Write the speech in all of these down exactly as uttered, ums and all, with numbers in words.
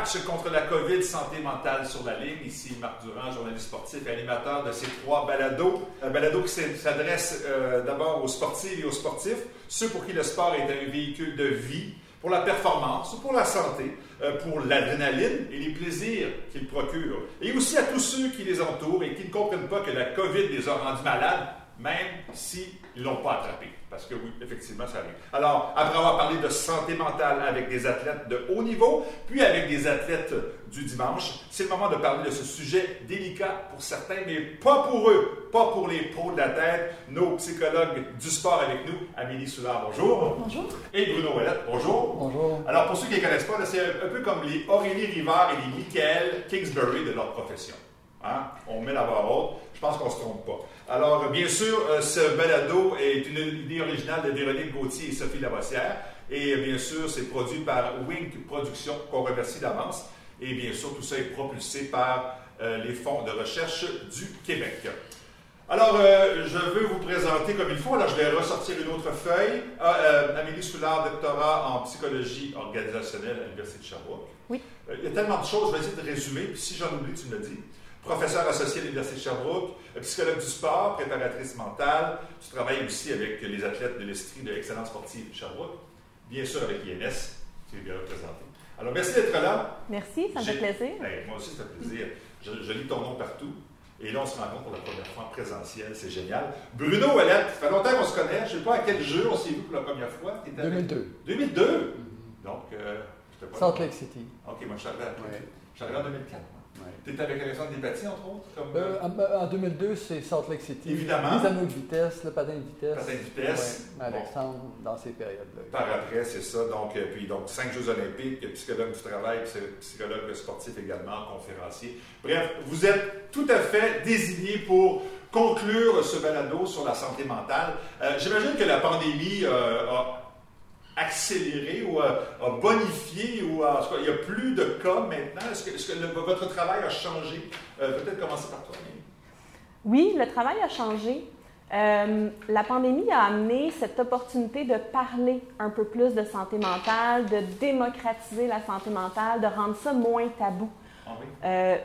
match contre la COVID, santé mentale sur la ligne. Ici Marc Durand, journaliste sportif et animateur de ces trois balados. Un balado qui s'adresse euh, d'abord aux sportives et aux sportifs, ceux pour qui le sport est un véhicule de vie, pour la performance, pour la santé, euh, pour l'adrénaline et les plaisirs qu'ils procurent. Et aussi à tous ceux qui les entourent et qui ne comprennent pas que la COVID les a rendus malades, même s'ils ne l'ont pas attrapé. Parce que oui, effectivement, ça arrive. Alors, après avoir parlé de santé mentale avec des athlètes de haut niveau, puis avec des athlètes du dimanche, c'est le moment de parler de ce sujet délicat pour certains, mais pas pour eux, pas pour les pros de la tête. Nos psychologues du sport avec nous, Amélie Soulard, bonjour. Bonjour. Et Bruno Ouellette, bonjour. Bonjour. Alors, pour ceux qui ne les connaissent pas, c'est un peu comme les Aurélie Rivard et les Michael Kingsbury de leur profession. Hein? On met la barre haute. Je pense qu'on ne se trompe pas. Alors, bien sûr, euh, ce balado est une idée originale de Véronique Gauthier et Sophie Lavoisière. Et bien sûr, c'est produit par Wink Productions, qu'on remercie d'avance. Et bien sûr, tout ça est propulsé par euh, les fonds de recherche du Québec. Alors, euh, je veux vous présenter comme il faut. Alors, je vais ressortir une autre feuille. Ah, euh, Amélie Soulard, doctorat en psychologie organisationnelle à l'Université de Sherbrooke. Oui. Euh, il y a tellement de choses. Je vais essayer de résumer. Puis si j'en oublie, tu me le dis. Professeur associé à l'Université de Sherbrooke, psychologue du sport, préparatrice mentale. Tu travailles aussi avec les athlètes de l'Estrie de l'excellence sportive de Sherbrooke. Bien sûr, avec I N S, tu es bien représenté. Alors, merci d'être là. Merci, ça me fait plaisir. Ben, moi aussi, ça me fait plaisir. Je, je lis ton nom partout. Et là, on se rencontre pour la première fois en présentiel. C'est génial. Bruno Ouellette, ça fait longtemps qu'on se connaît. Je ne sais pas à quel jeu on s'est vu pour la première fois. T'étais avec... deux mille deux. deux mille deux? Mm-hmm. Donc, euh, je te parle. Salt Lake City. OK, moi, je suis arrivé à... ouais. en deux mille quatre. Ouais. Tu étais avec Alexandre Dépati, entre autres? Comme... Euh, en, en deux mille deux, c'est Salt Lake City. Évidemment. Les anneaux de vitesse, le patin de vitesse. Patin de vitesse. Ouais, Alexandre, bon. Dans ces périodes-là. Par après, c'est ça. Donc, puis, donc, cinq Jeux olympiques, psychologue du travail, psychologue sportif également, conférencier. Bref, vous êtes tout à fait désigné pour conclure ce balado sur la santé mentale. Euh, j'imagine que la pandémie euh, a accéléré ou à, à bonifier ou à, en tout cas, il n'y a plus de cas maintenant. Est-ce que, est-ce que le, votre travail a changé? Euh, peut-être commencer par toi. Oui, le travail a changé. Euh, la pandémie a amené cette opportunité de parler un peu plus de santé mentale, de démocratiser la santé mentale, de rendre ça moins tabou. Ah oui. euh,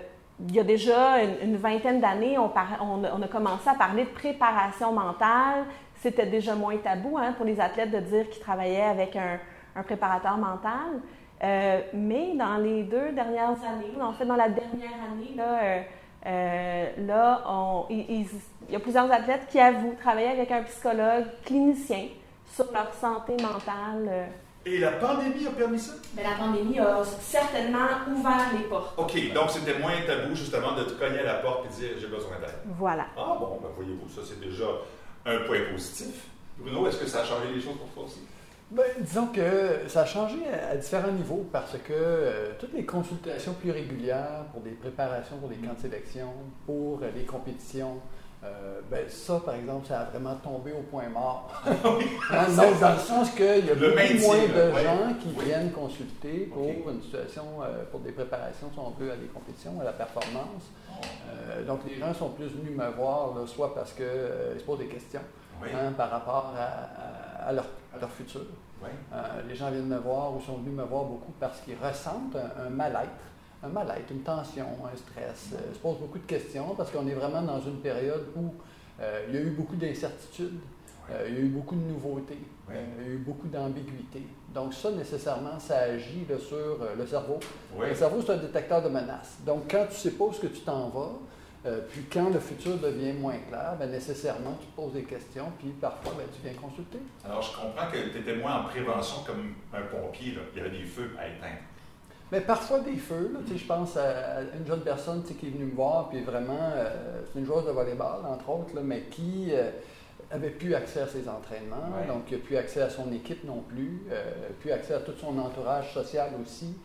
Il y a déjà une, une vingtaine d'années, on, par, on, on a commencé à parler de préparation mentale. C'était déjà moins tabou hein, pour les athlètes de dire qu'ils travaillaient avec un, un préparateur mental. Euh, mais dans les deux dernières années, en fait dans la dernière année, là, euh, euh, là on, il, il y a plusieurs athlètes qui avouent travailler avec un psychologue clinicien sur leur santé mentale. Euh, Et la pandémie a permis ça? Mais la pandémie a certainement ouvert les portes. OK, donc c'était moins tabou justement de te cogner à la porte et de dire « j'ai besoin d'aide ». Voilà. Ah bon, ben voyez-vous, ça c'est déjà un point positif. Bruno, est-ce que ça a changé les choses pour toi aussi? Ben, disons que ça a changé à différents niveaux parce que euh, toutes les consultations plus régulières pour des préparations, pour des camps de sélection, pour euh, les compétitions, Euh, ben ça, par exemple, ça a vraiment tombé au point mort. Oui, hein? Donc, dans le sens qu'il y a le beaucoup maintien, moins de ouais. gens qui oui. viennent consulter pour okay. une situation, euh, pour des préparations, si on veut, à des compétitions, à la performance. Oh. Euh, donc, les gens sont plus venus me voir, là, soit parce qu'ils euh, se posent des questions oui. hein, par rapport à, à, à, leur, à leur futur. Oui. Euh, les gens viennent me voir ou sont venus me voir beaucoup parce qu'ils ressentent un, un mal-être. Un mal-être, une tension, un stress. Euh, je pose beaucoup de questions parce qu'on est vraiment dans une période où euh, il y a eu beaucoup d'incertitudes, oui. euh, il y a eu beaucoup de nouveautés, oui. euh, il y a eu beaucoup d'ambiguïté. Donc ça, nécessairement, ça agit là, sur euh, le cerveau. Oui. Le cerveau, c'est un détecteur de menaces. Donc quand tu sais pas où est-ce que tu t'en vas, euh, puis quand le futur devient moins clair, bien, nécessairement, tu poses des questions, puis parfois, bien, tu viens consulter. Alors je comprends que tu étais moins en prévention comme un pompier, là. Il y avait des feux à éteindre. Mais parfois des feux, là, je pense à une jeune personne qui est venue me voir, puis vraiment, euh, c'est une joueuse de volleyball, entre autres, là, mais qui euh, avait plus accès à ses entraînements, ouais. donc qui n'a plus accès à son équipe non plus, euh, plus accès à tout son entourage social aussi.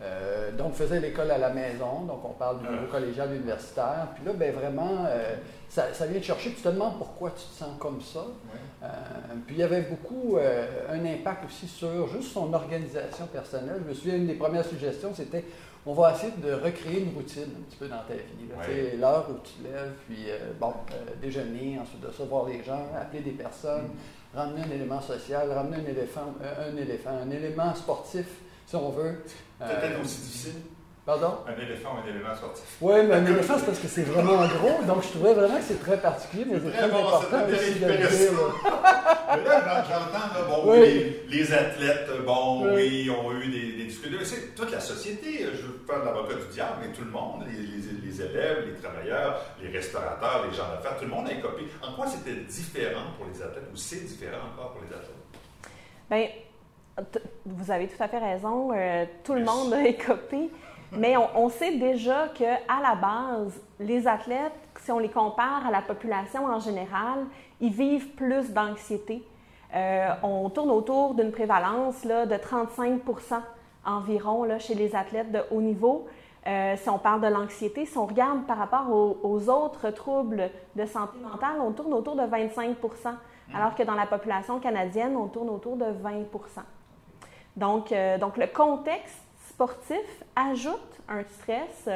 Euh, donc, faisait l'école à la maison, donc on parle du niveau euh. collégial universitaire. Puis là, ben vraiment, euh, ça, ça vient te chercher, tu te demandes pourquoi tu te sens comme ça. Ouais. Euh, puis il y avait beaucoup euh, un impact aussi sur juste son organisation personnelle. Je me souviens, une des premières suggestions, c'était on va essayer de recréer une routine un petit peu dans ta vie. Là, ouais. L'heure où tu te lèves, puis euh, bon, euh, déjeuner, ensuite de ça, voir les gens, appeler des personnes, mm. ramener un élément social, ramener un éléphant, euh, un éléphant, un élément sportif, si on veut. Peut-être euh, aussi difficile. Pardon? Un éléphant, un élément sportif. Oui, mais un éléphant, c'est parce que c'est vraiment gros. Donc, je trouvais vraiment que c'est très particulier, mais c'est très bon, important aussi de le dire. Mais là, j'entends, bon, oui. les, les athlètes, bon, oui, oui ont eu des, des difficultés. C'est toute la société, je veux faire de l'avocat du diable, mais tout le monde, les, les, les élèves, les travailleurs, les restaurateurs, les gens d'affaires, tout le monde a écopé. En quoi c'était différent pour les athlètes, ou c'est différent encore pour les athlètes? Bien, vous avez tout à fait raison. Euh, tout le monde a écopé. Mais on, on sait déjà qu'à la base, les athlètes, si on les compare à la population en général, ils vivent plus d'anxiété. Euh, on tourne autour d'une prévalence là, de trente-cinq pour cent environ là, chez les athlètes de haut niveau. Euh, si on parle de l'anxiété, si on regarde par rapport aux, aux autres troubles de santé mentale, on tourne autour de vingt-cinq pour cent, alors que dans la population canadienne, on tourne autour de vingt pour cent. Donc, euh, donc le contexte sportif ajoute un stress,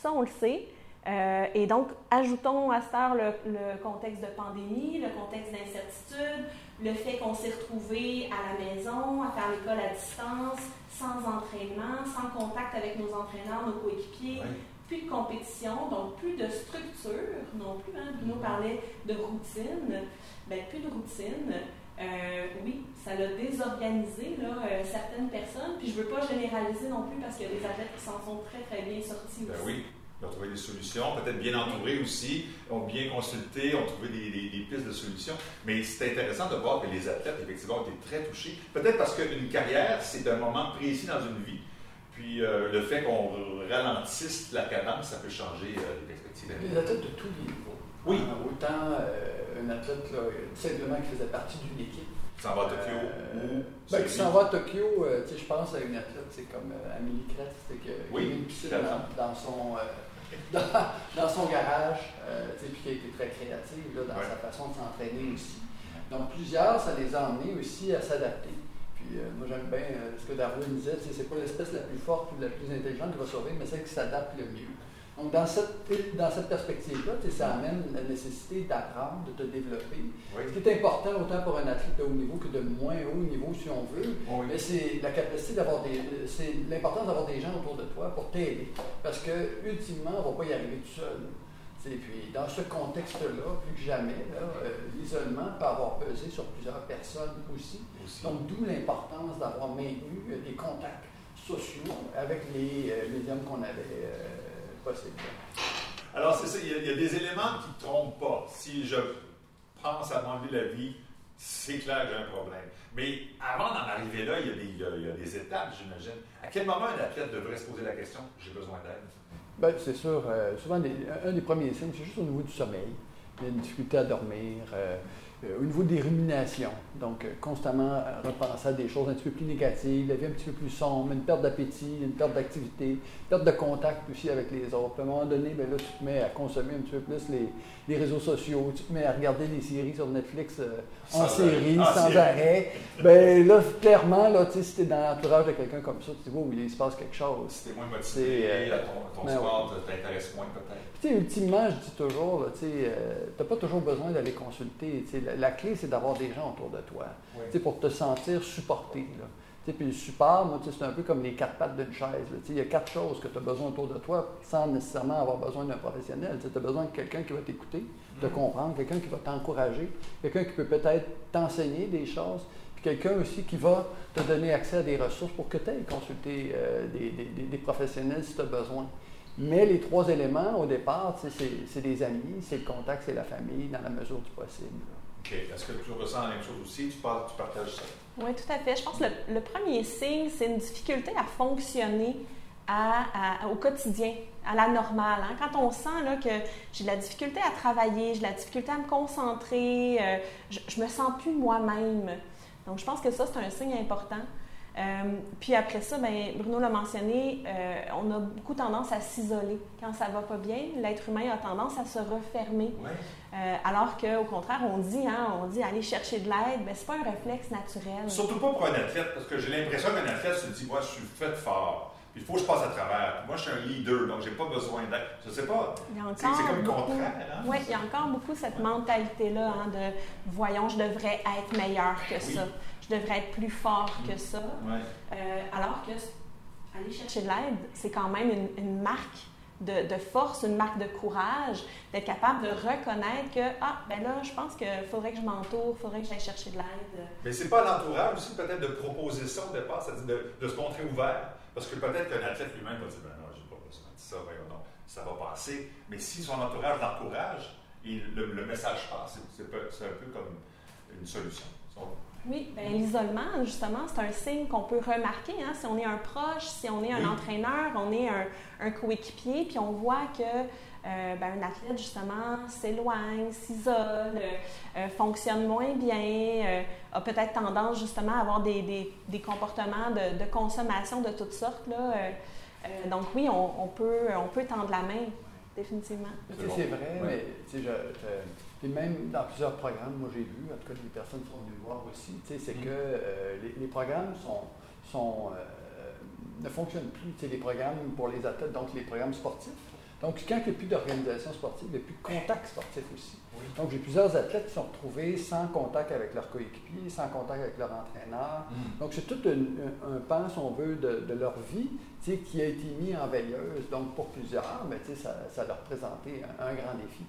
ça on le sait, euh, et donc ajoutons à cette heure le, le contexte de pandémie, le contexte d'incertitude, le fait qu'on s'est retrouvé à la maison, à faire l'école à distance, sans entraînement, sans contact avec nos entraîneurs, nos coéquipiers, oui. Plus de compétition, donc plus de structure non plus, hein, Bruno parlait de routine, bien plus de routine. Euh, oui, ça l'a désorganisé là, euh, certaines personnes, puis je ne veux pas généraliser non plus parce qu'il y a des athlètes qui s'en sont très très bien sortis ben aussi. Oui, ils ont trouvé des solutions, peut-être bien entourés aussi, ont bien consulté, ont trouvé des, des, des pistes de solutions, mais c'est intéressant de voir que les athlètes effectivement ont été très touchés, peut-être parce qu'une carrière c'est un moment précis dans une vie, puis euh, le fait qu'on ralentisse la cadence, ça peut changer euh, les perspectives. Les athlètes de tous les niveaux. Oui. Euh, autant euh, un athlète là, simplement qui faisait partie d'une équipe. Qui s'en va à Tokyo. Euh, ben, qui s'en va à Tokyo, euh, je pense à une athlète c'est comme euh, Amélie Kretz, qui a une piscine dans, dans, son, euh, dans, dans son garage, euh, puis qui a été très créative là, dans ouais. sa façon de s'entraîner aussi. Donc plusieurs, ça les a emmenés aussi à s'adapter. Puis euh, moi j'aime bien euh, ce que Darwin disait, c'est pas l'espèce la plus forte ou la plus intelligente qui va sauver, mais celle qui s'adapte le mieux. Donc, dans cette, dans cette perspective-là, ça amène la nécessité d'apprendre, de te développer. Oui. Ce qui est important autant pour un athlète de haut niveau que de moins haut niveau, si on veut, oui. mais c'est la capacité d'avoir des... c'est l'importance d'avoir des gens autour de toi pour t'aider. Parce que, ultimement, on ne va pas y arriver tout seul. Et puis, dans ce contexte-là, plus que jamais, euh, l'isolement peut avoir pesé sur plusieurs personnes aussi. aussi. Donc, d'où l'importance d'avoir maintenu euh, des contacts sociaux avec les euh, médiums qu'on avait... Euh, possible. Alors, c'est ça, il y, a, il y a des éléments qui ne trompent pas. Si je pense à m'enlever la vie, c'est clair que j'ai un problème. Mais avant d'en arriver là, il y a des, il y a, il y a des étapes, j'imagine. À quel moment un athlète devrait se poser la question « j'ai besoin d'aide » ? Bien, c'est sûr. Euh, souvent, des, un des premiers signes, c'est juste au niveau du sommeil. Il y a une difficulté à dormir. Euh, euh, au niveau des ruminations, donc euh, constamment repenser à des choses un petit peu plus négatives, la vie un petit peu plus sombre, une perte d'appétit, une perte d'activité, une perte de contact aussi avec les autres. À un moment donné, bien là, tu te mets à consommer un petit peu plus les, les réseaux sociaux, tu te mets à regarder des séries sur Netflix euh, en série, ah, sans arrêt. Bien là, clairement, là, si tu es dans l'entourage de quelqu'un comme ça, tu dis oh, il se passe quelque chose. Si tu es moins motivé, euh, là, ton, ton ben, sport ouais. t'intéresse moins peut-être. Puis, ultimement, je dis toujours, tu sais, tu n'as pas toujours besoin d'aller consulter. La, la clé, c'est d'avoir des gens autour de toi oui. pour te sentir supporté. Puis le support, moi, c'est un peu comme les quatre pattes d'une chaise. Il y a quatre choses que tu as besoin autour de toi sans nécessairement avoir besoin d'un professionnel. Tu as besoin de quelqu'un qui va t'écouter, te mm. comprendre, quelqu'un qui va t'encourager, quelqu'un qui peut peut-être t'enseigner des choses, puis quelqu'un aussi qui va te donner accès à des ressources pour que tu ailles consulter euh, des, des, des, des professionnels si tu as besoin. Mais les trois éléments, au départ, c'est les amis, c'est le contact, c'est la famille, dans la mesure du possible. OK. Est-ce que tu ressens la même chose aussi? Tu, parles, tu partages ça? Oui, tout à fait. Je pense que le, le premier signe, c'est une difficulté à fonctionner à, à, au quotidien, à la normale. Hein? Quand on sent là, que j'ai de la difficulté à travailler, j'ai de la difficulté à me concentrer, euh, je, je me sens plus moi-même. Donc, je pense que ça, c'est un signe important. Euh, puis après ça, ben, Bruno l'a mentionné, euh, on a beaucoup tendance à s'isoler. Quand ça ne va pas bien, l'être humain a tendance à se refermer. Ouais. Euh, alors qu'au contraire, on dit, hein, on dit aller chercher de l'aide, ben, ce n'est pas un réflexe naturel. Surtout pas pour un athlète, parce que j'ai l'impression qu'un athlète se dit « moi, je suis fait fort, il faut que je passe à travers, moi, je suis un leader, donc je n'ai pas besoin d'aide ». Je ne sais pas, c'est comme le contraire. Hein, oui, il y a encore beaucoup cette ouais. mentalité-là hein, de « voyons, je devrais être meilleur que oui. ça ». Devrait être plus fort que ça, ouais. euh, alors que aller chercher de l'aide, c'est quand même une, une marque de, de force, une marque de courage, d'être capable de reconnaître que « Ah, ben là, je pense qu'il faudrait que je m'entoure, il faudrait que j'aille chercher de l'aide. » Mais c'est pas l'entourage aussi peut-être de proposer ça au départ, c'est-à-dire de, de se montrer ouvert, parce que peut-être qu'un athlète lui-même va dire « Ben non, j'ai pas besoin de ça, ben non, ça va passer. » Mais si son entourage l'encourage, le, le message passe, c'est un peu comme une solution. Oui, bien, l'isolement, justement, c'est un signe qu'on peut remarquer. Hein? Si on est un proche, si on est un oui. entraîneur, on est un, un coéquipier, puis on voit que euh, bien, un athlète, justement, s'éloigne, s'isole, euh, fonctionne moins bien, euh, a peut-être tendance, justement, à avoir des, des, des comportements de, de consommation de toutes sortes. Là, euh, euh, donc oui, on, on, peut, on peut tendre la main, définitivement. C'est bon. vrai, ouais. mais tu sais, je... je... Puis même dans plusieurs programmes, moi j'ai vu, en tout cas les personnes sont venues voir aussi, c'est mm. que euh, les, les programmes sont, sont, euh, ne fonctionnent plus, t'sais, les programmes pour les athlètes, donc les programmes sportifs. Donc quand il n'y a plus d'organisation sportive, il n'y a plus de contact sportif aussi. Oui. Donc j'ai plusieurs athlètes qui sont retrouvés sans contact avec leurs coéquipiers, sans contact avec leur entraîneur. Mm. Donc c'est tout un, un, un pan, si on veut, de, de leur vie qui a été mis en veilleuse. Donc pour plusieurs, mais ça, ça leur présentait un, un grand défi.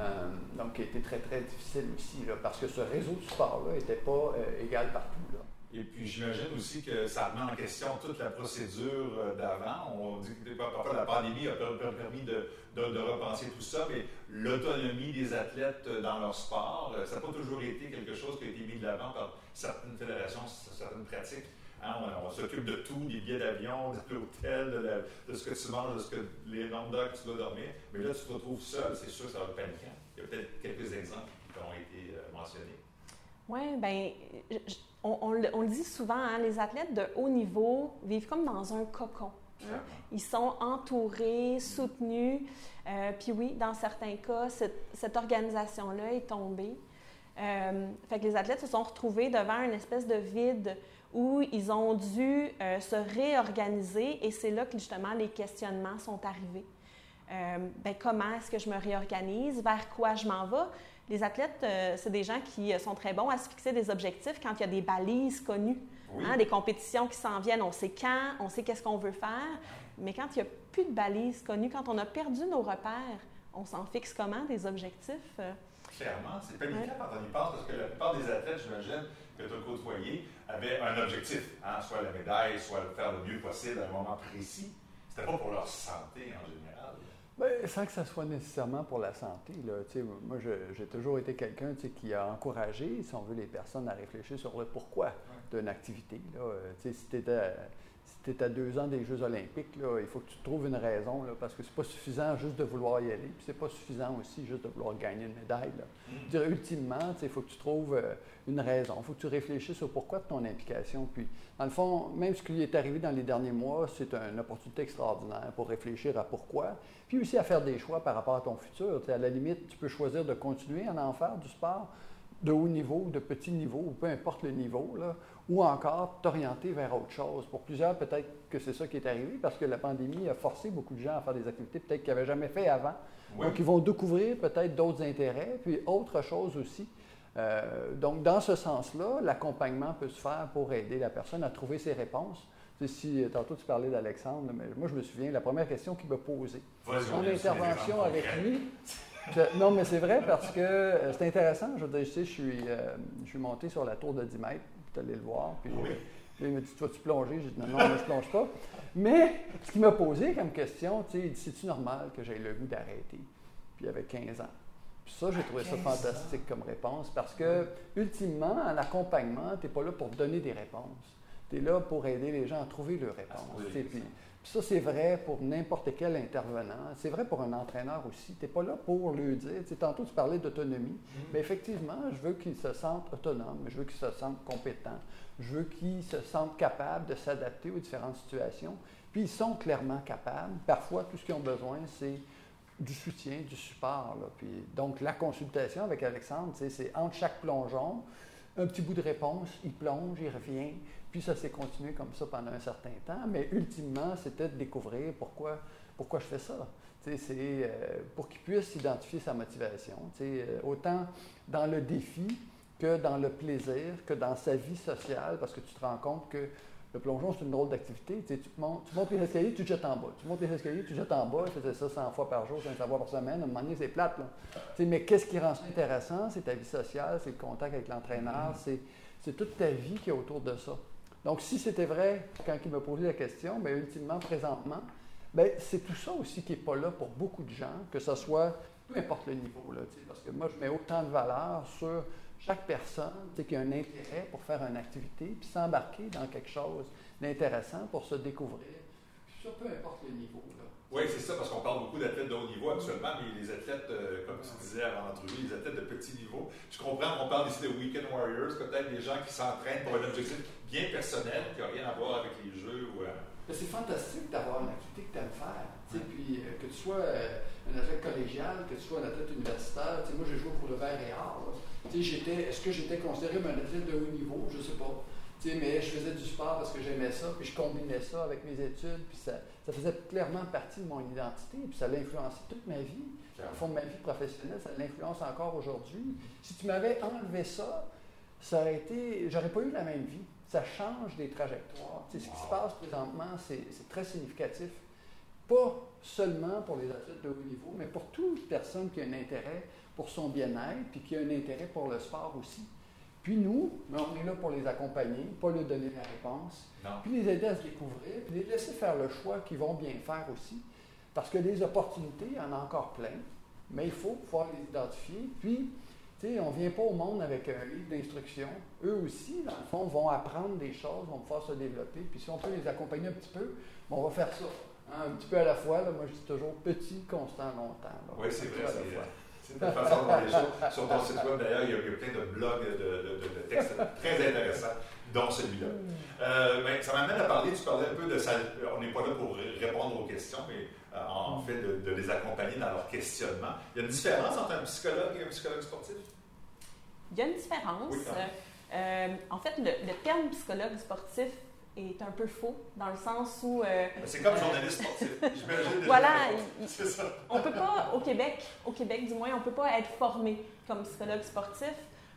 Euh, donc, qui a été très, très difficile aussi, là, parce que ce réseau de sport-là n'était pas euh, égal partout. Là. Et puis, j'imagine aussi que ça remet en question toute la procédure euh, d'avant. On dit que parfois, la pandémie a permis de, de, de repenser tout ça, mais l'autonomie des athlètes dans leur sport, ça n'a pas toujours été quelque chose qui a été mis de l'avant par certaines fédérations, certaines pratiques. Hein, on, on s'occupe de tout, des billets d'avion, de l'hôtel, de, la, de ce que tu manges, de ce que, les nombres d'heures que tu dois dormir. Mais là, tu te retrouves seul, c'est sûr que ça va être paniquant. Il y a peut-être quelques exemples qui ont été euh, mentionnés. Oui, bien, on, on, on le dit souvent, hein, les athlètes de haut niveau vivent comme dans un cocon. Hein? Ils sont entourés, soutenus. Euh, puis oui, dans certains cas, cette, cette organisation-là est tombée. Euh, fait que les athlètes se sont retrouvés devant une espèce de vide où ils ont dû euh, se réorganiser, et c'est là que justement les questionnements sont arrivés. Euh, ben, comment est-ce que je me réorganise? Vers quoi je m'en vais? Les athlètes, euh, c'est des gens qui sont très bons à se fixer des objectifs quand il y a des balises connues, oui. hein, des compétitions qui s'en viennent. On sait quand, on sait qu'est-ce qu'on veut faire, mais quand il n'y a plus de balises connues, quand on a perdu nos repères, on s'en fixe comment des objectifs? Euh, Clairement, c'est paniquant ouais. quand on y pense, parce que la plupart des athlètes, j'imagine, que tu as côtoyé, avaient un objectif, hein, soit la médaille, soit faire le mieux possible à un moment précis. C'était pas pour leur santé en général. Bien, sans que ça soit nécessairement pour la santé. Là. Moi, j'ai toujours été quelqu'un qui a encouragé, si on veut, les personnes à réfléchir sur le pourquoi ouais. d'une activité. Là. Si tu étais, si tu es à deux ans des Jeux olympiques, là, il faut que tu trouves une raison, là, parce que c'est pas suffisant juste de vouloir y aller, puis c'est pas suffisant aussi juste de vouloir gagner une médaille. Là. Mm. Je dirais, ultimement, il faut que tu trouves une raison, il faut que tu réfléchisses au pourquoi de ton implication. Puis, dans le fond, même ce qui est arrivé dans les derniers mois, c'est une opportunité extraordinaire pour réfléchir à pourquoi, puis aussi à faire des choix par rapport à ton futur. T'sais, à la limite, tu peux choisir de continuer à en faire du sport de haut niveau, de petit niveau, ou peu importe le niveau, là, ou encore t'orienter vers autre chose. Pour plusieurs, peut-être que c'est ça qui est arrivé, parce que la pandémie a forcé beaucoup de gens à faire des activités peut-être qu'ils n'avaient jamais fait avant. Oui. Donc, ils vont découvrir peut-être d'autres intérêts, puis autre chose aussi. Euh, donc, dans ce sens-là, l'accompagnement peut se faire pour aider la personne à trouver ses réponses. Si, tantôt, tu parlais d'Alexandre, mais moi, je me souviens, la première question qu'il m'a posée, son intervention avec lui... Non, mais c'est vrai, parce que euh, c'est intéressant. Je veux dire, je sais, je suis, euh, je suis monté sur la tour de dix mètres, puis tu allais le voir, puis oui. il m'a dit, tu vas-tu plonger? J'ai dit, non, non, je ne plonge pas. Mais ce qu'il m'a posé comme question, tu sais, il dit, c'est-tu normal que j'aie le goût d'arrêter? Puis il avait quinze ans. Puis ça, j'ai trouvé ça fantastique comme réponse, parce que, ultimement, en accompagnement, tu n'es pas là pour donner des réponses. Tu es là pour aider les gens à trouver leurs réponses. Puis, puis ça, c'est vrai pour n'importe quel intervenant. C'est vrai pour un entraîneur aussi. Tu n'es pas là pour lui dire. T'sais, tantôt, tu parlais d'autonomie. Mm. Mais effectivement, je veux qu'il se sente autonome. Je veux qu'il se sente compétent. Je veux qu'il se sente capable de s'adapter aux différentes situations. Puis, ils sont clairement capables. Parfois, tout ce qu'ils ont besoin, c'est du soutien, du support. Là. Puis, donc, la consultation avec Alexandre, c'est entre chaque plongeon, un petit bout de réponse, il plonge, il revient. Puis ça s'est continué comme ça pendant un certain temps, mais ultimement, c'était de découvrir pourquoi, pourquoi je fais ça. C'est euh, pour qu'il puisse identifier sa motivation, euh, autant dans le défi que dans le plaisir, que dans sa vie sociale, parce que tu te rends compte que Le plongeon, c'est une drôle d'activité. Tu, sais, tu, montes, tu montes les escaliers, tu te jettes en bas. Tu montes les escaliers, tu te jettes en bas. Je faisais ça cent fois par jour, cinq cents fois par semaine. À un moment donné, c'est plate. Là. Tu sais, mais qu'est-ce qui rend ça intéressant? C'est ta vie sociale, c'est le contact avec l'entraîneur, c'est, c'est toute ta vie qui est autour de ça. Donc, si c'était vrai, quand il m'a posé la question, bien, ultimement, présentement, bien, c'est tout ça aussi qui n'est pas là pour beaucoup de gens, que ce soit peu importe le niveau. Là, parce que moi, je mets autant de valeur sur chaque personne qui a un intérêt pour faire une activité puis s'embarquer dans quelque chose d'intéressant pour se découvrir, sur peu importe le niveau. Là. Oui, c'est ça, parce qu'on parle beaucoup d'athlètes de haut niveau actuellement, mais les athlètes, euh, comme tu disais avant l'entrevue, les athlètes de petit niveau, je comprends qu'on parle ici de Weekend Warriors, peut-être des gens qui s'entraînent pour un objectif bien personnel, qui n'a rien à voir avec les jeux. Ou, euh... C'est fantastique d'avoir une activité que tu aimes faire, ouais. Puis euh, que tu sois euh, un athlète collégial, que tu sois un athlète universitaire. T'sais, moi, j'ai joué pour le Vert et Or. Est-ce que j'étais considéré comme un athlète de haut niveau? Je ne sais pas. T'sais, mais je faisais du sport parce que j'aimais ça, puis je combinais ça avec mes études, puis ça, ça faisait clairement partie de mon identité, puis ça l'a influencé toute ma vie. Au fond de ma vie professionnelle, ça l'influence encore aujourd'hui. Si tu m'avais enlevé ça, ça aurait été, j'aurais pas eu la même vie. Ça change des trajectoires. T'sais, ce qui wow. se passe présentement, c'est, c'est très significatif. Pas seulement pour les athlètes de haut niveau, mais pour toute personne qui a un intérêt pour son bien-être, puis qui a un intérêt pour le sport aussi. Puis nous, on est là pour les accompagner, pas leur donner la réponse, non. puis les aider à se découvrir, puis les laisser faire le choix qu'ils vont bien faire aussi. Parce que les opportunités, il y en a encore plein, mais il faut pouvoir les identifier. Puis, tu sais, on ne vient pas au monde avec un livre d'instruction. Eux aussi, dans le fond, vont apprendre des choses, vont pouvoir se développer. Puis si on peut les accompagner un petit peu, on va faire ça. Hein, un petit peu à la fois, là, moi je dis toujours petit, constant, longtemps. Là, oui, c'est vrai, c'est vrai. C'est une façon dont les choses. Sur ton site web, d'ailleurs, il y a plein de blogs, de, de, de textes très intéressants, dont celui-là. Euh, ben, ça m'amène à parler, tu parlais un peu de ça. On n'est pas là pour répondre aux questions, mais euh, en fait, de, de les accompagner dans leur questionnement. Il y a une différence entre un psychologue et un psychologue sportif? Il y a une différence. Oui, euh, en fait, le, le terme psychologue sportif est un peu faux, dans le sens où... Euh, c'est comme euh, journaliste sportif, j'imagine. Voilà, il, c'est ça. On peut pas, au Québec, au Québec du moins, on peut pas être formé comme psychologue sportif.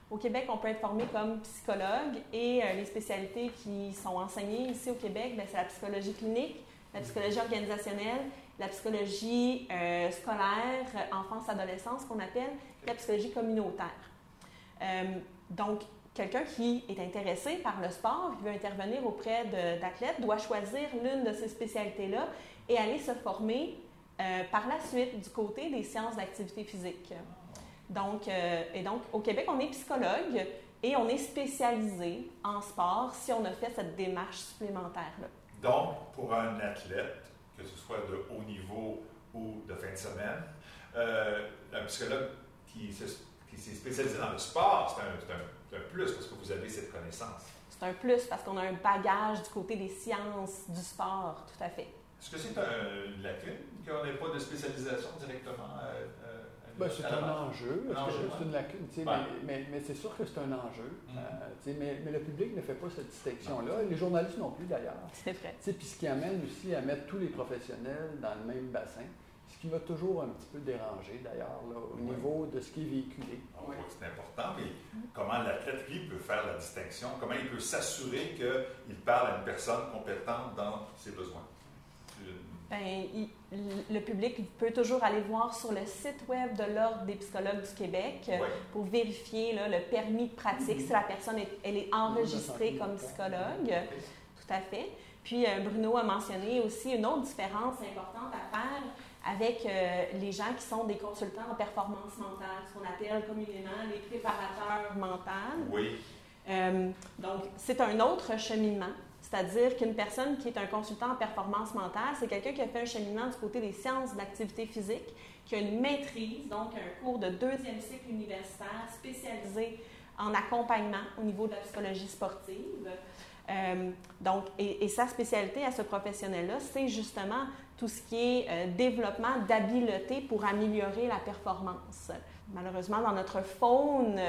Au Québec, on peut être formé comme psychologue et euh, les spécialités qui sont enseignées ici au Québec, bien, c'est la psychologie clinique, la psychologie organisationnelle, la psychologie euh, scolaire, enfance-adolescence qu'on appelle, la psychologie communautaire. Euh, donc, quelqu'un qui est intéressé par le sport, qui veut intervenir auprès de, d'athlètes, doit choisir l'une de ces spécialités-là et aller se former euh, par la suite du côté des sciences d'activité physique. Donc, euh, et donc, au Québec, on est psychologue et on est spécialisé en sport si on a fait cette démarche supplémentaire-là. Donc, pour un athlète, que ce soit de haut niveau ou de fin de semaine, euh, un psychologue qui se qui s'est spécialisé dans le sport, c'est un, c'est, un, c'est un plus parce que vous avez cette connaissance. C'est un plus parce qu'on a un bagage du côté des sciences, du sport, tout à fait. Est-ce que c'est un, une lacune qu'on n'ait pas de spécialisation directement à, à, ben, à c'est un enjeu. Est-ce que c'est une lacune? Ouais. Mais, mais, mais c'est sûr que c'est un enjeu. Mm-hmm. Euh, mais, mais le public ne fait pas cette distinction-là. Non. Les journalistes non plus, d'ailleurs. C'est vrai. Puis ce qui amène aussi à mettre tous les professionnels dans le même bassin. Ce qui m'a toujours un petit peu dérangé, d'ailleurs, là, au oui. niveau de ce qui est véhiculé. On voit que c'est important, mais comment l'athlète, lui, peut faire la distinction? Comment il peut s'assurer qu'il parle à une personne compétente dans ses besoins? Bien, il, le public peut toujours aller voir sur le site web de l'Ordre des psychologues du Québec oui. pour vérifier là, le permis de pratique, mm-hmm. si la personne est, elle est enregistrée comme psychologue. Okay. Tout à fait. Puis, Bruno a mentionné aussi une autre différence importante à faire avec euh, les gens qui sont des consultants en performance mentale, ce qu'on appelle communément les préparateurs mentaux. Oui. Euh, donc, c'est un autre cheminement, c'est-à-dire qu'une personne qui est un consultant en performance mentale, c'est quelqu'un qui a fait un cheminement du côté des sciences de l'activité physique, qui a une maîtrise, donc un cours de deuxième cycle universitaire spécialisé en accompagnement au niveau de la psychologie sportive. Euh, donc, et, et sa spécialité à ce professionnel-là, c'est justement tout ce qui est euh, développement d'habiletés pour améliorer la performance. Malheureusement, dans notre faune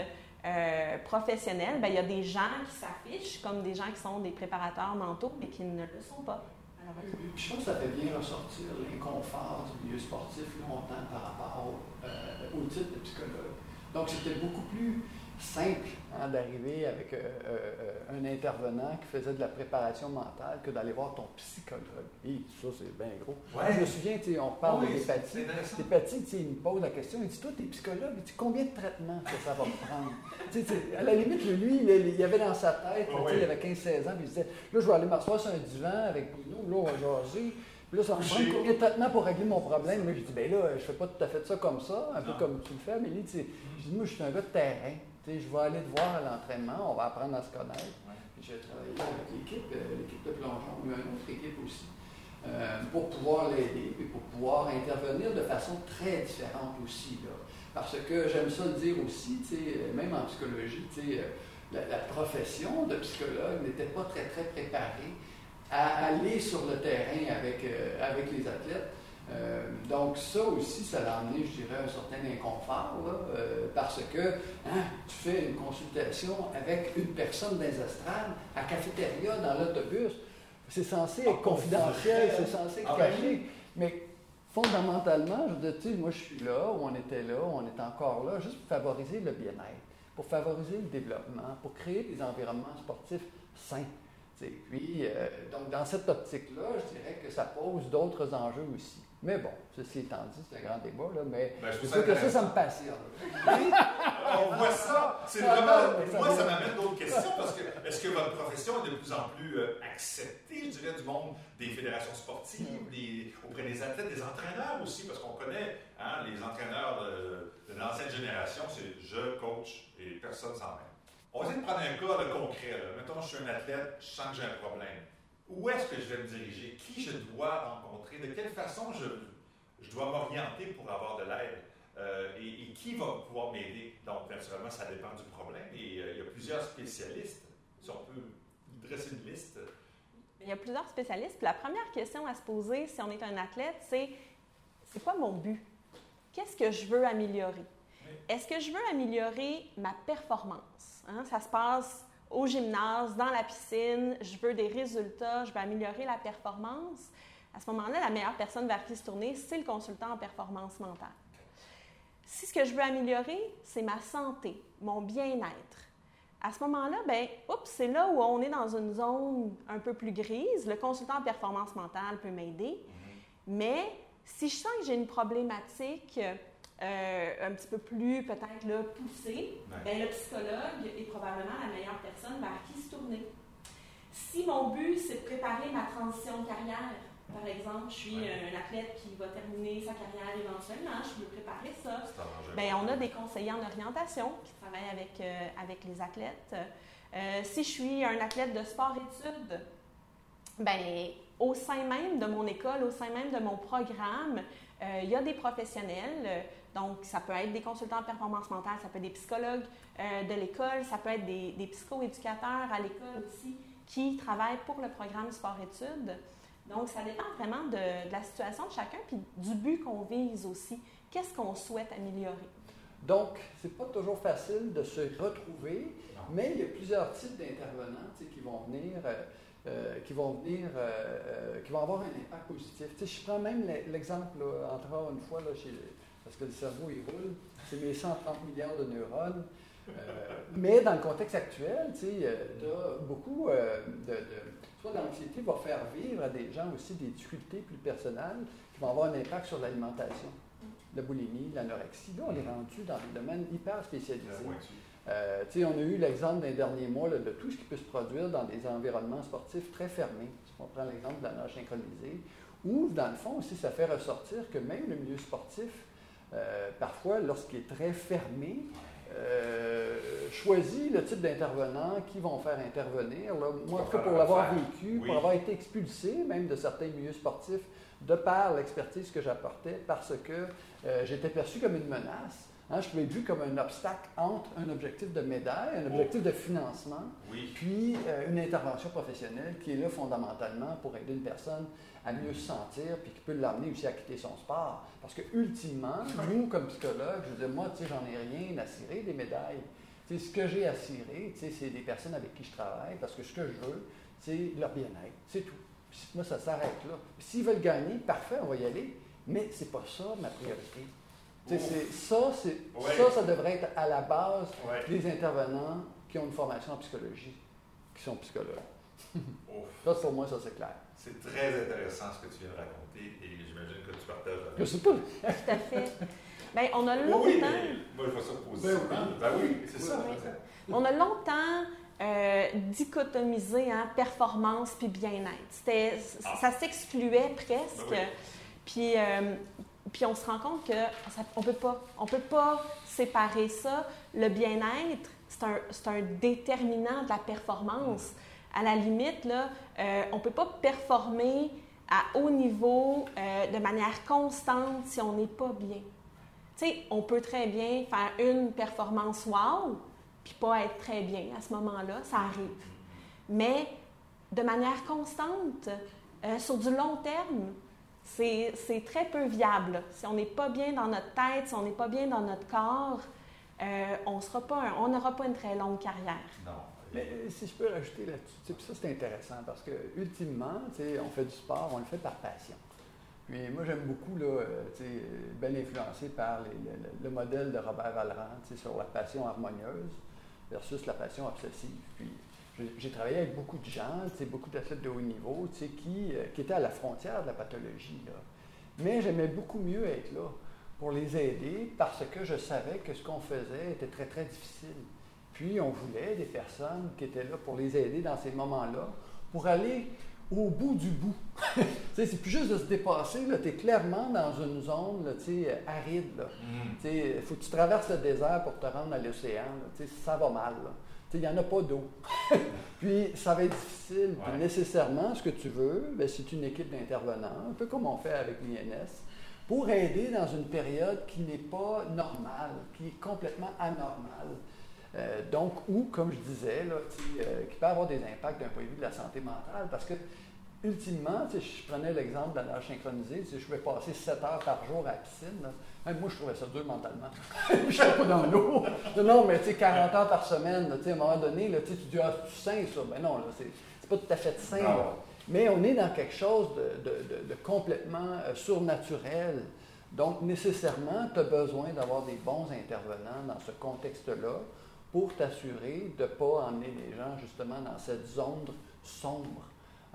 euh, professionnelle, bien, il y a des gens qui s'affichent comme des gens qui sont des préparateurs mentaux, mais qui ne le sont pas. Malheureusement. Je pense que ça fait bien ressortir l'inconfort du milieu sportif longtemps par rapport euh, au titre de psychologue. Donc, c'était beaucoup plus simple hein, d'arriver avec euh, euh, un intervenant qui faisait de la préparation mentale que d'aller voir ton psychologue. Et ça, c'est bien gros. Ouais. Je me souviens, on parle oui, de Dépati. Dépati, il me pose la question, il dit, toi, t'es psychologue, il dit, combien de traitements que ça va me prendre? t'sais, t'sais, à la limite, lui, il y avait dans sa tête, oh, oui. il avait quinze seize ans, puis il disait, là, je vais aller m'asseoir sur un divan avec Bruno, là, on va jaser. Puis là, ça me prend combien de traitements pour régler mon problème? Là, je dis, ben là, je fais pas tout à fait ça comme ça, un non. peu comme tu le fais, Amélie. Je dis, moi, je suis un gars de terrain. T'sais, je vais aller te voir à l'entraînement, on va apprendre à se connaître. Ouais. J'ai travaillé avec l'équipe, l'équipe de plongeons, mais une autre équipe aussi, euh, pour pouvoir l'aider et pour pouvoir intervenir de façon très différente aussi. Là. Parce que j'aime ça le dire aussi, même en psychologie, la, la profession de psychologue n'était pas très, très préparée à aller sur le terrain avec, euh, avec les athlètes. Euh, donc ça aussi, ça l'a amené, je dirais, un certain inconfort, là, euh, parce que hein, tu fais une consultation avec une personne dans les estrades, à cafétéria, dans l'autobus, c'est censé être confidentiel, c'est censé être caché, mais fondamentalement, je dis, tu sais, moi je suis là, où on était là, où on est encore là, juste pour favoriser le bien-être, pour favoriser le développement, pour créer des environnements sportifs sains. Et puis, euh, donc dans cette optique-là, je dirais que ça pose d'autres enjeux aussi. Mais bon, ceci étant dit, c'est un grand débat, là, mais ben, je trouve que ça, ça me passionne. Oui, on voit ça. C'est vraiment, moi, ça m'amène d'autres questions, parce que est-ce que votre profession est de plus en plus euh, acceptée, je dirais, du monde des fédérations sportives, des, auprès des athlètes, des entraîneurs aussi, parce qu'on connaît hein, les entraîneurs de, de l'ancienne génération, c'est « je coach » et personne s'en mêle. On va essayer de prendre un cas de concret. Là. Mettons, je suis un athlète, je sens que j'ai un problème. Où est-ce que je vais me diriger? Qui je dois rencontrer? De quelle façon je, je dois m'orienter pour avoir de l'aide? Euh, et, et qui va pouvoir m'aider? Donc, naturellement, ça dépend du problème. Et euh, il y a plusieurs spécialistes. Si on peut dresser une liste. Il y a plusieurs spécialistes. Puis la première question à se poser, si on est un athlète, c'est « c'est quoi mon but? Qu'est-ce que je veux améliorer? » Est-ce que je veux améliorer ma performance? Hein? Ça se passe au gymnase, dans la piscine, je veux des résultats, je veux améliorer la performance. À ce moment-là, la meilleure personne vers qui se tourner, c'est le consultant en performance mentale. Si ce que je veux améliorer, c'est ma santé, mon bien-être, à ce moment-là, ben, oups, c'est là où on est dans une zone un peu plus grise. Le consultant en performance mentale peut m'aider, mais si je sens que j'ai une problématique Euh, un petit peu plus, peut-être, là, poussé, bien, le psychologue est probablement la meilleure personne vers qui se tourner. Si mon but, c'est de préparer ma transition de carrière, par exemple, je suis ouais. un athlète qui va terminer sa carrière éventuellement, je veux préparer ça, bien, on a des conseillers en orientation qui travaillent avec, euh, avec les athlètes. Euh, si je suis un athlète de sport-études, bien, au sein même de mon école, au sein même de mon programme, euh, il y a des professionnels, euh, donc ça peut être des consultants en performance mentale, ça peut être des psychologues euh, de l'école, ça peut être des, des psychoéducateurs à l'école aussi qui travaillent pour le programme sport-études. Donc ça dépend vraiment de, de la situation de chacun puis du but qu'on vise aussi. Qu'est-ce qu'on souhaite améliorer? Donc, c'est pas toujours facile de se retrouver, mais il y a plusieurs types d'intervenants qui vont venir... Euh, Euh, qui vont venir, euh, euh, qui vont avoir un impact positif. Tu sais, je prends même l'exemple, encore une fois, là, chez, parce que le cerveau, il roule, c'est mes cent trente milliards de neurones. Euh, mais dans le contexte actuel, tu sais, euh, t'as beaucoup euh, de, de... soit l'anxiété va faire vivre à des gens aussi des difficultés plus personnelles qui vont avoir un impact sur l'alimentation. La boulimie, l'anorexie, là, on est rendu dans des domaines hyper spécialisés. Euh, tu sais, on a eu l'exemple d'un dernier mois là, de tout ce qui peut se produire dans des environnements sportifs très fermés. Si on prend l'exemple de la nage synchronisée, où, dans le fond, aussi, ça fait ressortir que même le milieu sportif, euh, parfois, lorsqu'il est très fermé, euh, choisit le type d'intervenants qui vont faire intervenir. Là, moi, en tout cas, pour l'avoir vécu, oui. pour avoir été expulsé même de certains milieux sportifs, de par l'expertise que j'apportais, parce que euh, j'étais perçu comme une menace. Hein, je l'ai vu comme un obstacle entre un objectif de médaille, un objectif oh. de financement, oui. puis euh, une intervention professionnelle qui est là fondamentalement pour aider une personne à mieux se sentir, puis qui peut l'amener aussi à quitter son sport. Parce que ultimement, nous, comme psychologues, je veux dire, moi, tu sais, j'en ai rien à cirer des médailles. Tu sais, ce que j'ai à cirer, tu sais, c'est des personnes avec qui je travaille, parce que ce que je veux, c'est leur bien-être, c'est tout. Puis, moi, ça s'arrête là. S'ils veulent gagner, parfait, on va y aller, mais c'est pas ça ma priorité. Ça, ouais. ça, ça devrait être à la base des ouais. intervenants qui ont une formation en psychologie, qui sont psychologues. Ça, pour moi, ça, c'est clair. C'est très intéressant ce que tu viens de raconter et j'imagine que tu partages la même. Je sais pas. Tout à fait. Bien, on a longtemps... Oui, moi, je vois ça positivement. Ben oui, c'est ça. Oui. ça. On a longtemps... Euh, dichotomisé, hein, performance puis bien-être. Ah. Ça s'excluait presque. Ben oui. Puis, euh, puis on se rend compte que ça, on peut pas, on peut pas séparer ça. Le bien-être, c'est un, c'est un déterminant de la performance. Mmh. À la limite, là, euh, on peut pas performer à haut niveau euh, de manière constante si on n'est pas bien. Tu sais, on peut très bien faire une performance wow, puis pas être très bien à ce moment-là, ça arrive. Mais de manière constante, euh, sur du long terme, c'est, c'est très peu viable. Si on n'est pas bien dans notre tête, si on n'est pas bien dans notre corps, euh, on sera pas un, on n'aura pas une très longue carrière. Non. Mais si je peux rajouter là-dessus, ça c'est intéressant parce que ultimement, on fait du sport, on le fait par passion. Puis moi, j'aime beaucoup, là, bien influencé par les, le, le modèle de Robert Valrand sur la passion harmonieuse versus la passion obsessive. Puis j'ai travaillé avec beaucoup de gens, beaucoup d'athlètes de haut niveau qui, qui étaient à la frontière de la pathologie. Là. Mais j'aimais beaucoup mieux être là pour les aider parce que je savais que ce qu'on faisait était très, très difficile. Puis on voulait des personnes qui étaient là pour les aider dans ces moments-là pour aller... au bout du bout. C'est plus juste de se dépasser, tu es clairement dans une zone là, aride. Il mm. faut que tu traverses le désert pour te rendre à l'océan. Ça va mal. Il n'y en a pas d'eau. Puis ça va être difficile. Ouais. Puis, nécessairement, ce que tu veux, c'est une équipe d'intervenants, un peu comme on fait avec l'I N S, pour aider dans une période qui n'est pas normale, qui est complètement anormale. Euh, donc, ou, comme je disais, là, euh, qui peut avoir des impacts d'un point de vue de la santé mentale, parce que, ultimement, je prenais l'exemple de la nage synchronisée, je pouvais passer sept heures par jour à la piscine, là. Même moi, je trouvais ça dur mentalement. Je ne serais pas dans l'eau. Non, mais quarante heures par semaine, là, à un moment donné, là, tu dis, ah, tu sain, ça. Ben non, c'est pas tout à fait sain. Là. Mais on est dans quelque chose de, de, de, de complètement euh, surnaturel. Donc, nécessairement, tu as besoin d'avoir des bons intervenants dans ce contexte-là, pour t'assurer de ne pas emmener les gens justement dans cette zone sombre,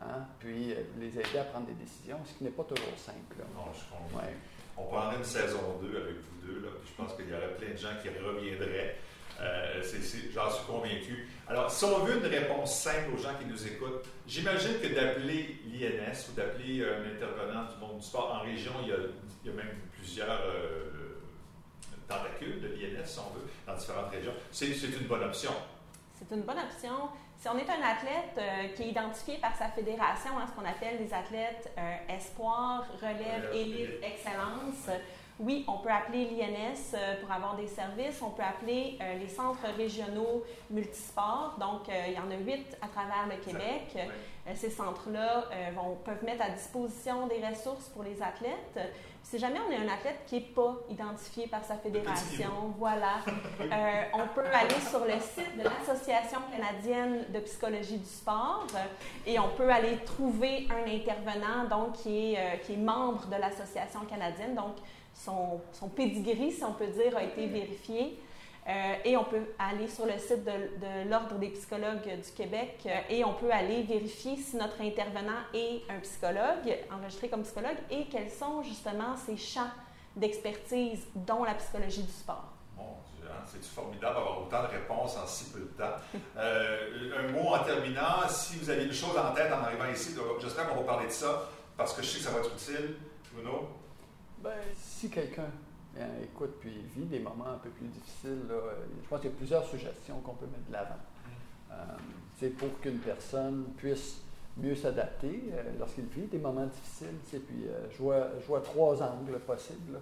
hein, puis les aider à prendre des décisions, ce qui n'est pas toujours simple. Là. Non, je comprends. Ouais. On prendrait une saison deux avec vous deux, là, puis je pense qu'il y aurait plein de gens qui reviendraient. Euh, J'en suis convaincu. Alors, si on veut une réponse simple aux gens qui nous écoutent, j'imagine que d'appeler l'I N S ou d'appeler euh, un intervenant du monde du sport en région, il y a, il y a même plusieurs... Euh, tentacules de l'I N S, si on veut, dans différentes régions. C'est une bonne option. C'est une bonne option. Si on est un athlète euh, qui est identifié par sa fédération, hein, ce qu'on appelle les athlètes euh, espoir, relève, élite, excellence, oui, on peut appeler l'I N S euh, pour avoir des services. On peut appeler euh, les centres régionaux multisports. Donc, euh, il y en a huit à travers le Québec. Ça, ouais. euh, ces centres-là euh, vont, peuvent mettre à disposition des ressources pour les athlètes. Si jamais on est un athlète qui n'est pas identifié par sa fédération, voilà, euh, on peut aller sur le site de l'Association canadienne de psychologie du sport et on peut aller trouver un intervenant donc, qui, est, euh, qui est membre de l'Association canadienne. Donc, son, son pedigree, si on peut dire, a été vérifié. Euh, et on peut aller sur le site de, de l'Ordre des psychologues du Québec euh, et on peut aller vérifier si notre intervenant est un psychologue, enregistré comme psychologue, et quels sont justement ces champs d'expertise, dont la psychologie du sport. Mon Dieu, hein, c'est formidable d'avoir autant de réponses en si peu de temps. Euh, un mot en terminant, si vous avez une chose en tête en arrivant ici, j'espère qu'on va parler de ça, parce que je sais que ça va être utile. Bruno? Ben, si quelqu'un... écoute, puis vit des moments un peu plus difficiles, là, je pense qu'il y a plusieurs suggestions qu'on peut mettre de l'avant. Euh, c'est pour qu'une personne puisse mieux s'adapter euh, lorsqu'il vit des moments difficiles. Puis euh, je, vois, je vois trois angles possibles.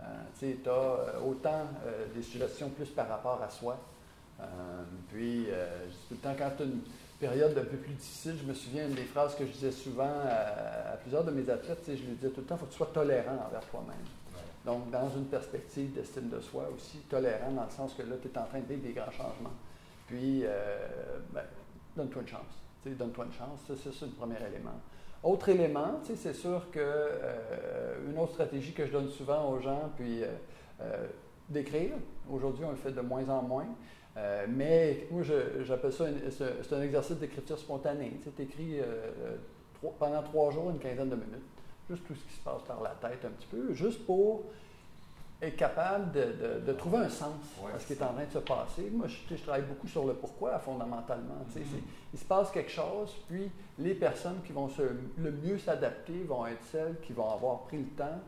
Euh, tu as autant euh, des suggestions plus par rapport à soi. Euh, puis, euh, tout le temps, quand tu as une période un peu plus difficile, je me souviens des phrases que je disais souvent à, à plusieurs de mes athlètes, je lui disais tout le temps, il faut que tu sois tolérant envers toi-même. Donc, dans une perspective d'estime de soi aussi, tolérant dans le sens que là, tu es en train de vivre des grands changements. Puis, euh, ben, donne-toi une chance. Donne-toi une chance. Ça, c'est ça le premier élément. Autre élément, c'est sûr que euh, une autre stratégie que je donne souvent aux gens, puis euh, euh, d'écrire. Aujourd'hui, on le fait de moins en moins. Euh, mais moi, j'appelle ça, c'est un exercice d'écriture spontanée. Tu écris euh, trois, pendant trois jours, une quinzaine de minutes, juste tout ce qui se passe par la tête un petit peu, juste pour être capable de, de, de trouver un sens ouais, à ce qui est en train de se passer. Moi, je, je travaille beaucoup sur le pourquoi, fondamentalement. Mm-hmm. c'est, il se passe quelque chose, puis les personnes qui vont se, le mieux s'adapter vont être celles qui vont avoir pris le temps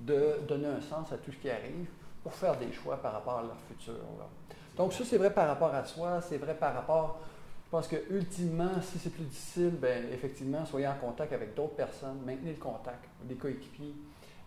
de donner un sens à tout ce qui arrive pour faire des choix par rapport à leur futur. Là. Donc ça, c'est vrai par rapport à soi, c'est vrai par rapport... Je pense que ultimement, si c'est plus difficile, bien, effectivement, soyez en contact avec d'autres personnes, maintenez le contact, des coéquipiers,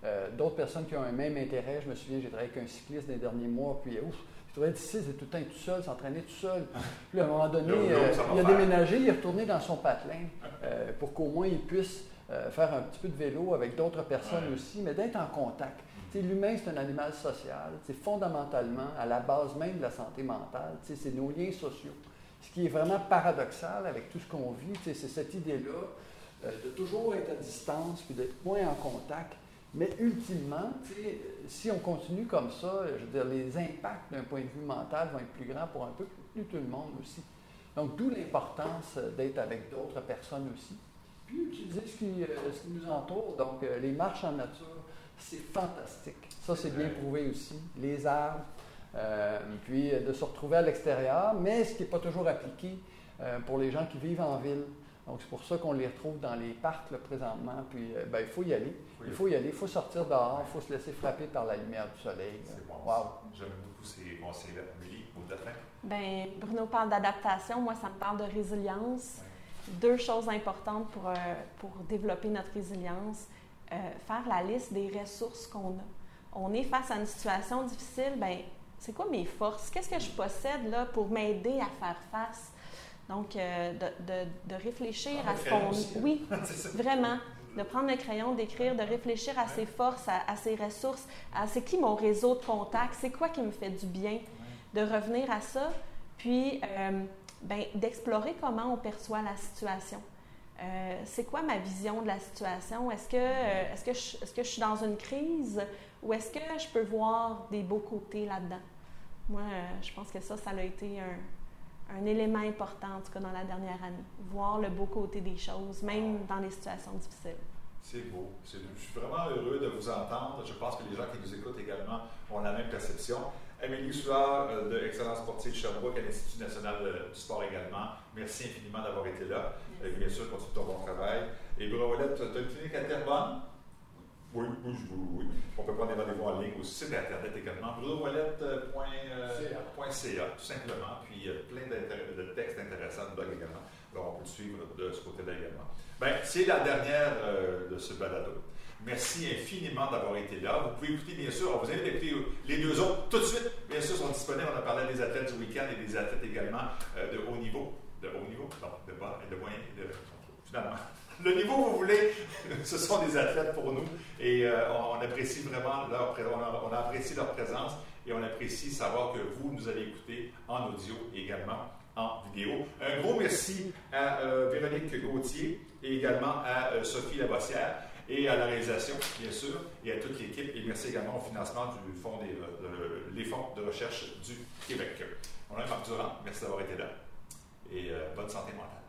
euh, d'autres personnes qui ont un même intérêt. Je me souviens, j'ai travaillé avec un cycliste dans les derniers mois, puis ouf, je trouvais difficile, c'est tout le temps tout seul, s'entraîner tout seul. Puis à un moment donné, le, le, euh, il a déménagé, il est retourné dans son patelin euh, pour qu'au moins il puisse euh, faire un petit peu de vélo avec d'autres personnes ouais. aussi, mais d'être en contact. L'humain, c'est un animal social. C'est fondamentalement à la base même de la santé mentale. C'est nos liens sociaux. Ce qui est vraiment paradoxal avec tout ce qu'on vit, c'est cette idée-là euh, de toujours être à distance puis d'être moins en contact. Mais ultimement, si on continue comme ça, je veux dire, les impacts d'un point de vue mental vont être plus grands pour un peu plus tout le monde aussi. Donc, d'où l'importance d'être avec d'autres personnes aussi. Puis, utiliser ce qui, euh, ce qui nous entoure, donc euh, les marches en nature. C'est fantastique. Ça, c'est bien prouvé aussi. Les arbres, euh, puis de se retrouver à l'extérieur, mais ce qui n'est pas toujours appliqué euh, pour les gens qui vivent en ville. Donc, c'est pour ça qu'on les retrouve dans les parcs là, présentement. Puis, euh, ben, il faut y aller. Il faut y aller. Il faut sortir dehors. Il faut se laisser frapper par la lumière du soleil. C'est bon. Wow. J'aime beaucoup ces conseils-là. Amélie, mot de la fin. Bien, Bruno parle d'adaptation. Moi, ça me parle de résilience. Ouais. Deux choses importantes pour, euh, pour développer notre résilience. Euh, faire la liste des ressources qu'on a. On est face à une situation difficile, bien, c'est quoi mes forces? Qu'est-ce que je possède là pour m'aider à faire face? Donc, euh, de, de, de réfléchir ah, à ce qu'on... Oui, vraiment. De prendre le crayon, d'écrire, de réfléchir à ouais. ses forces, à, à ses ressources, à c'est qui mon réseau de contacts, c'est quoi qui me fait du bien? Ouais. De revenir à ça, puis euh, bien, d'explorer comment on perçoit la situation. Euh, c'est quoi ma vision de la situation? Est-ce que, euh, est-ce que, je, est-ce que je suis dans une crise ou est-ce que je peux voir des beaux côtés là-dedans? Moi, euh, je pense que ça, ça a été un, un élément important, en tout cas dans la dernière année. Voir le beau côté des choses, même dans les situations difficiles. C'est beau. C'est, je suis vraiment heureux de vous entendre. Je pense que les gens qui nous écoutent également ont la même perception. Amélie Soulard, de Excellence sportive de Sherbrooke, à l'Institut national du sport également. Merci infiniment d'avoir été là. Merci. Bien sûr, continue ton bon travail. Et Bruno Ouellette, tu as une clinique à Terrebonne? Oui, oui, oui, oui. On peut prendre des rendez-vous en ligne aussi, mais Internet également. bruno ouellette point c a, tout simplement. Puis plein de textes intéressants de blog également. Alors, on peut le suivre de ce côté-là également. Bien, c'est la dernière euh, de ce balado. Merci infiniment d'avoir été là. Vous pouvez écouter, bien sûr, on vous invite à écouter les deux autres tout de suite. Bien sûr, sont disponibles. On a parlé des athlètes du week-end et des athlètes également euh, de haut niveau. De haut niveau? Non, de bas et de moyen. De, finalement, le niveau que vous voulez, ce sont des athlètes pour nous. Et euh, on, on apprécie vraiment leur, on, on apprécie leur présence et on apprécie savoir que vous nous avez écoutés en audio également. En vidéo. Un gros merci à euh, Véronique Gauthier et également à euh, Sophie Lavoisière et à la réalisation, bien sûr, et à toute l'équipe. Et merci également au financement du Fonds des de, les fonds de recherche du Québec. On a Marc Durand, merci d'avoir été là et euh, bonne santé mentale.